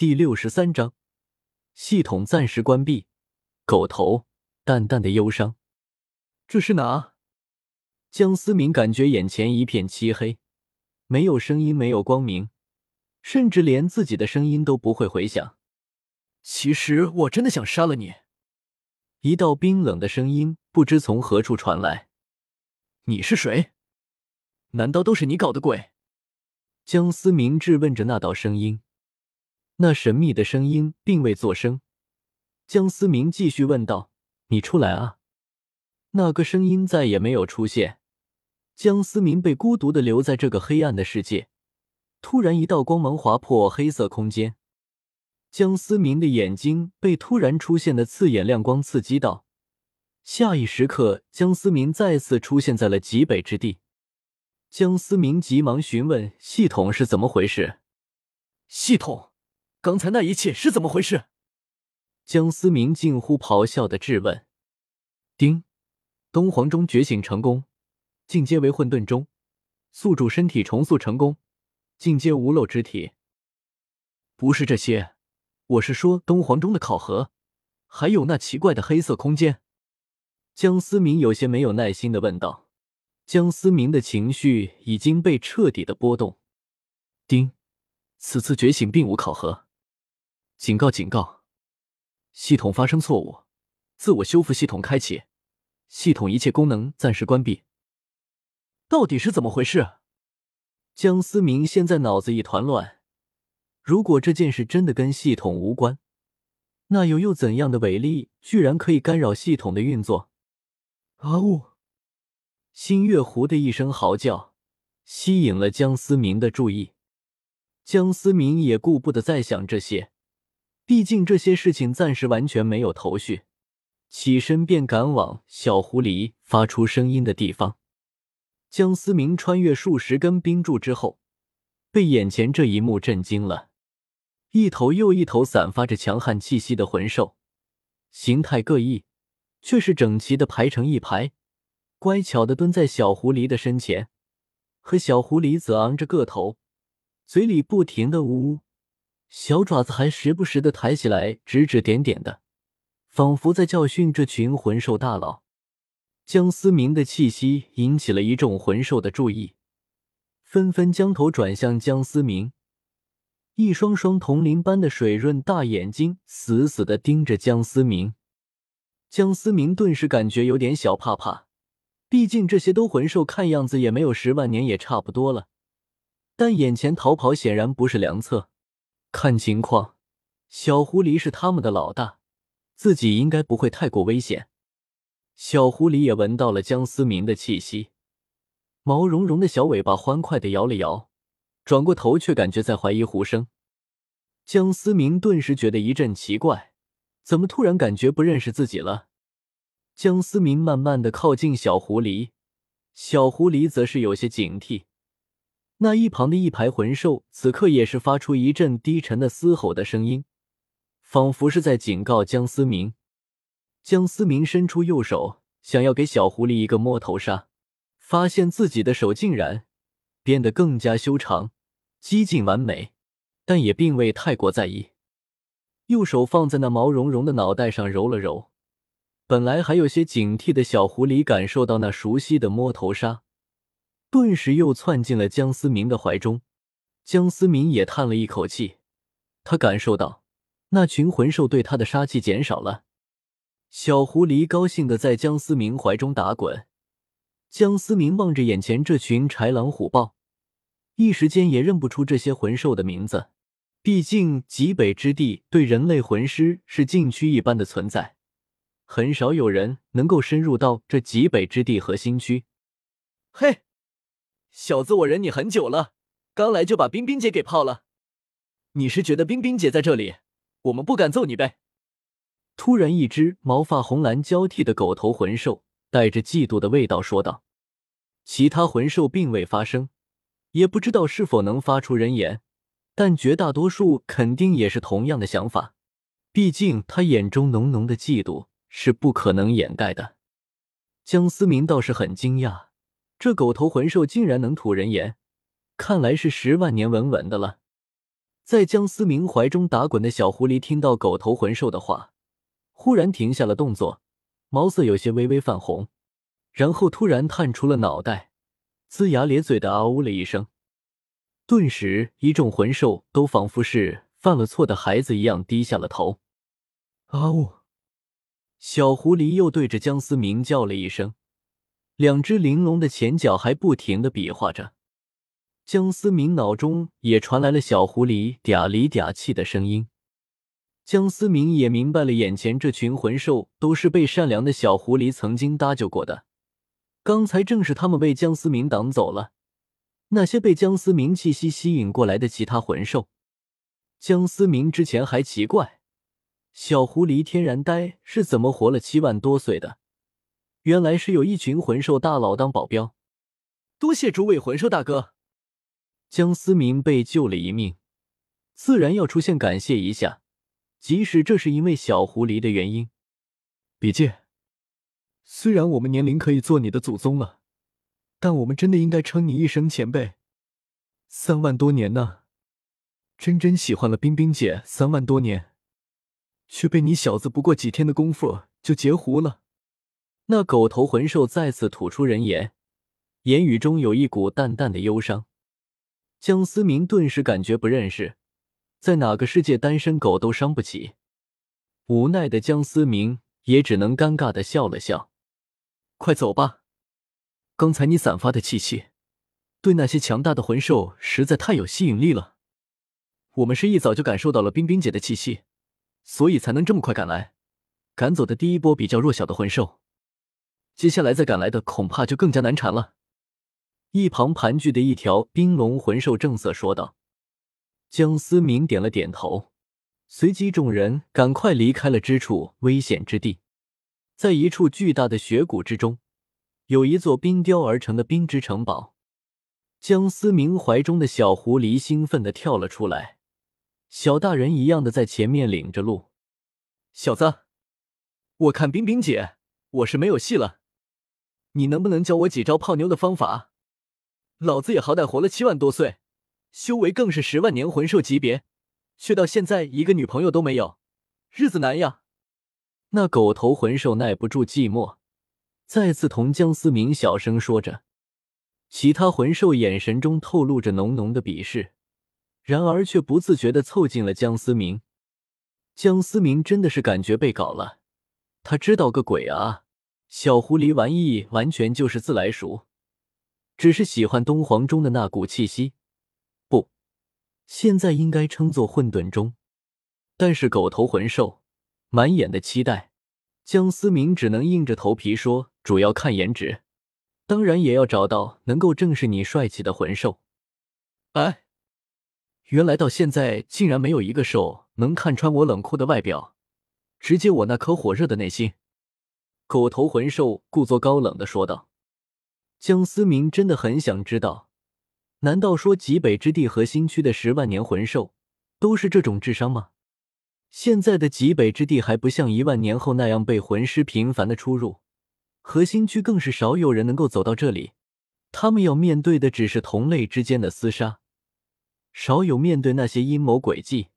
第63章系统暂时关闭。狗头淡淡的忧伤。这是哪？江思明感觉眼前一片漆黑，没有声音，没有光明，甚至连自己的声音都不会回响。其实我真的想杀了你。一道冰冷的声音不知从何处传来。你是谁？难道都是你搞的鬼？江思明质问着那道声音。那神秘的声音并未作声。江思明继续问道：你出来啊。那个声音再也没有出现。江思明被孤独地留在这个黑暗的世界。突然一道光芒划破黑色空间。江思明的眼睛被突然出现的刺眼亮光刺激到，下一时刻，江思明再次出现在了极北之地。江思明急忙询问系统是怎么回事。系统，刚才那一切是怎么回事？江思明近乎咆哮的质问。叮，东皇钟觉醒成功，进阶为混沌钟，宿主身体重塑成功，进阶无漏之体。不是这些。我是说东皇钟的考核，还有那奇怪的黑色空间。江思明有些没有耐心地问道。江思明的情绪已经被彻底的波动。叮，此次觉醒并无考核。警告警告，系统发生错误，自我修复系统开启，系统一切功能暂时关闭。到底是怎么回事？江思明现在脑子一团乱。如果这件事真的跟系统无关，那又怎样的伟力居然可以干扰系统的运作？啊呜！新月狐的一声嚎叫吸引了江思明的注意。江思明也顾不得再想这些，毕竟这些事情暂时完全没有头绪。起身便赶往小狐狸发出声音的地方。江思明穿越数十根冰柱之后，被眼前这一幕震惊了。一头又一头散发着强悍气息的魂兽，形态各异，却是整齐地排成一排，乖巧地蹲在小狐狸的身前，和小狐狸子昂着个头，嘴里不停地呜呜，小爪子还时不时地抬起来，指指点点的，仿佛在教训这群魂兽大佬。江思明的气息引起了一众魂兽的注意，纷纷将头转向江思明。一双双铜铃般的水润大眼睛死死地盯着江思明。江思明顿时感觉有点小怕怕，毕竟这些都魂兽看样子也没有10万年也差不多了，但眼前逃跑显然不是良策。看情况，小狐狸是他们的老大，自己应该不会太过危险。小狐狸也闻到了江思明的气息，毛茸茸的小尾巴欢快地摇了摇，转过头却感觉在怀疑胡生。江思明顿时觉得一阵奇怪，怎么突然感觉不认识自己了？江思明慢慢地靠近小狐狸，小狐狸则是有些警惕。那一旁的一排魂兽此刻也是发出一阵低沉的嘶吼的声音，仿佛是在警告江思明。江思明伸出右手，想要给小狐狸一个摸头杀，发现自己的手竟然变得更加修长，几近完美，但也并未太过在意。右手放在那毛茸茸的脑袋上揉了揉，本来还有些警惕的小狐狸感受到那熟悉的摸头杀，顿时又窜进了江思明的怀中。江思明也叹了一口气，他感受到那群魂兽对他的杀气减少了。小狐狸高兴地在江思明怀中打滚。江思明望着眼前这群豺狼虎豹，一时间也认不出这些魂兽的名字。毕竟极北之地对人类魂师是禁区一般的存在，很少有人能够深入到这极北之地核心区。嘿，小子，我忍你很久了，刚来就把冰冰姐给泡了。你是觉得冰冰姐在这里，我们不敢揍你呗？突然一只毛发红蓝交替的狗头魂兽带着嫉妒的味道说道。其他魂兽并未发声，也不知道是否能发出人言，但绝大多数肯定也是同样的想法，毕竟他眼中浓浓的嫉妒是不可能掩盖的。江思明倒是很惊讶，这狗头魂兽竟然能吐人言，看来是10万年稳稳的了。在江思明怀中打滚的小狐狸听到狗头魂兽的话，忽然停下了动作，毛色有些微微泛红，然后突然探出了脑袋，龇牙咧嘴的啊呜了一声。顿时一众魂兽都仿佛是犯了错的孩子一样低下了头。啊呜！小狐狸又对着江思明叫了一声，两只玲珑的前脚还不停地比划着。江思明脑中也传来了小狐狸嗲里嗲气的声音。江思明也明白了，眼前这群魂兽都是被善良的小狐狸曾经搭救过的，刚才正是他们被江思明挡走了那些被江思明气息吸引过来的其他魂兽。江思明之前还奇怪，小狐狸天然呆是怎么活了7万多岁的，原来是有一群魂兽大佬当保镖。多谢诸位魂兽大哥。江思明被救了一命，自然要出现感谢一下，即使这是因为小狐狸的原因。别介，虽然我们年龄可以做你的祖宗了，但我们真的应该称你一声前辈。3万多年呢，真真喜欢了冰冰姐3万多年，却被你小子不过几天的功夫就截胡了。那狗头魂兽再次吐出人言，言语中有一股淡淡的忧伤。江思明顿时感觉不认识，在哪个世界单身狗都伤不起。无奈的江思明也只能尴尬地笑了笑。快走吧。刚才你散发的气息对那些强大的魂兽实在太有吸引力了，我们是一早就感受到了冰冰姐的气息，所以才能这么快赶来，赶走的第一波比较弱小的魂兽，接下来再赶来的恐怕就更加难缠了。一旁盘踞的一条冰龙魂兽正色说道。江思明点了点头，随即众人赶快离开了这处危险之地。在一处巨大的雪谷之中，有一座冰雕而成的冰之城堡，江思明怀中的小狐狸兴奋地跳了出来，小大人一样的在前面领着路。小子，我看冰冰姐，我是没有戏了，你能不能教我几招泡妞的方法？老子也好歹活了7万多岁，修为更是10万年魂兽级别，却到现在一个女朋友都没有，日子难呀。那狗头魂兽耐不住寂寞，再次同江思明小声说着，其他魂兽眼神中透露着浓浓的鄙视，然而却不自觉地凑近了江思明。江思明真的是感觉被搞了，他知道个鬼啊，小狐狸玩意完全就是自来熟，只是喜欢东皇钟的那股气息，不，现在应该称作混沌钟。但是狗头魂兽满眼的期待，江思明只能硬着头皮说，主要看颜值，当然也要找到能够正视你帅气的魂兽。哎，原来到现在竟然没有一个兽能看穿我冷酷的外表，直接我那颗火热的内心。狗头魂兽故作高冷地说道。江思明真的很想知道，难道说极北之地核心区的10万年魂兽都是这种智商吗？现在的极北之地还不像1万年后那样被魂师频繁的出入，核心区更是少有人能够走到这里，他们要面对的只是同类之间的厮杀，少有面对那些阴谋诡计，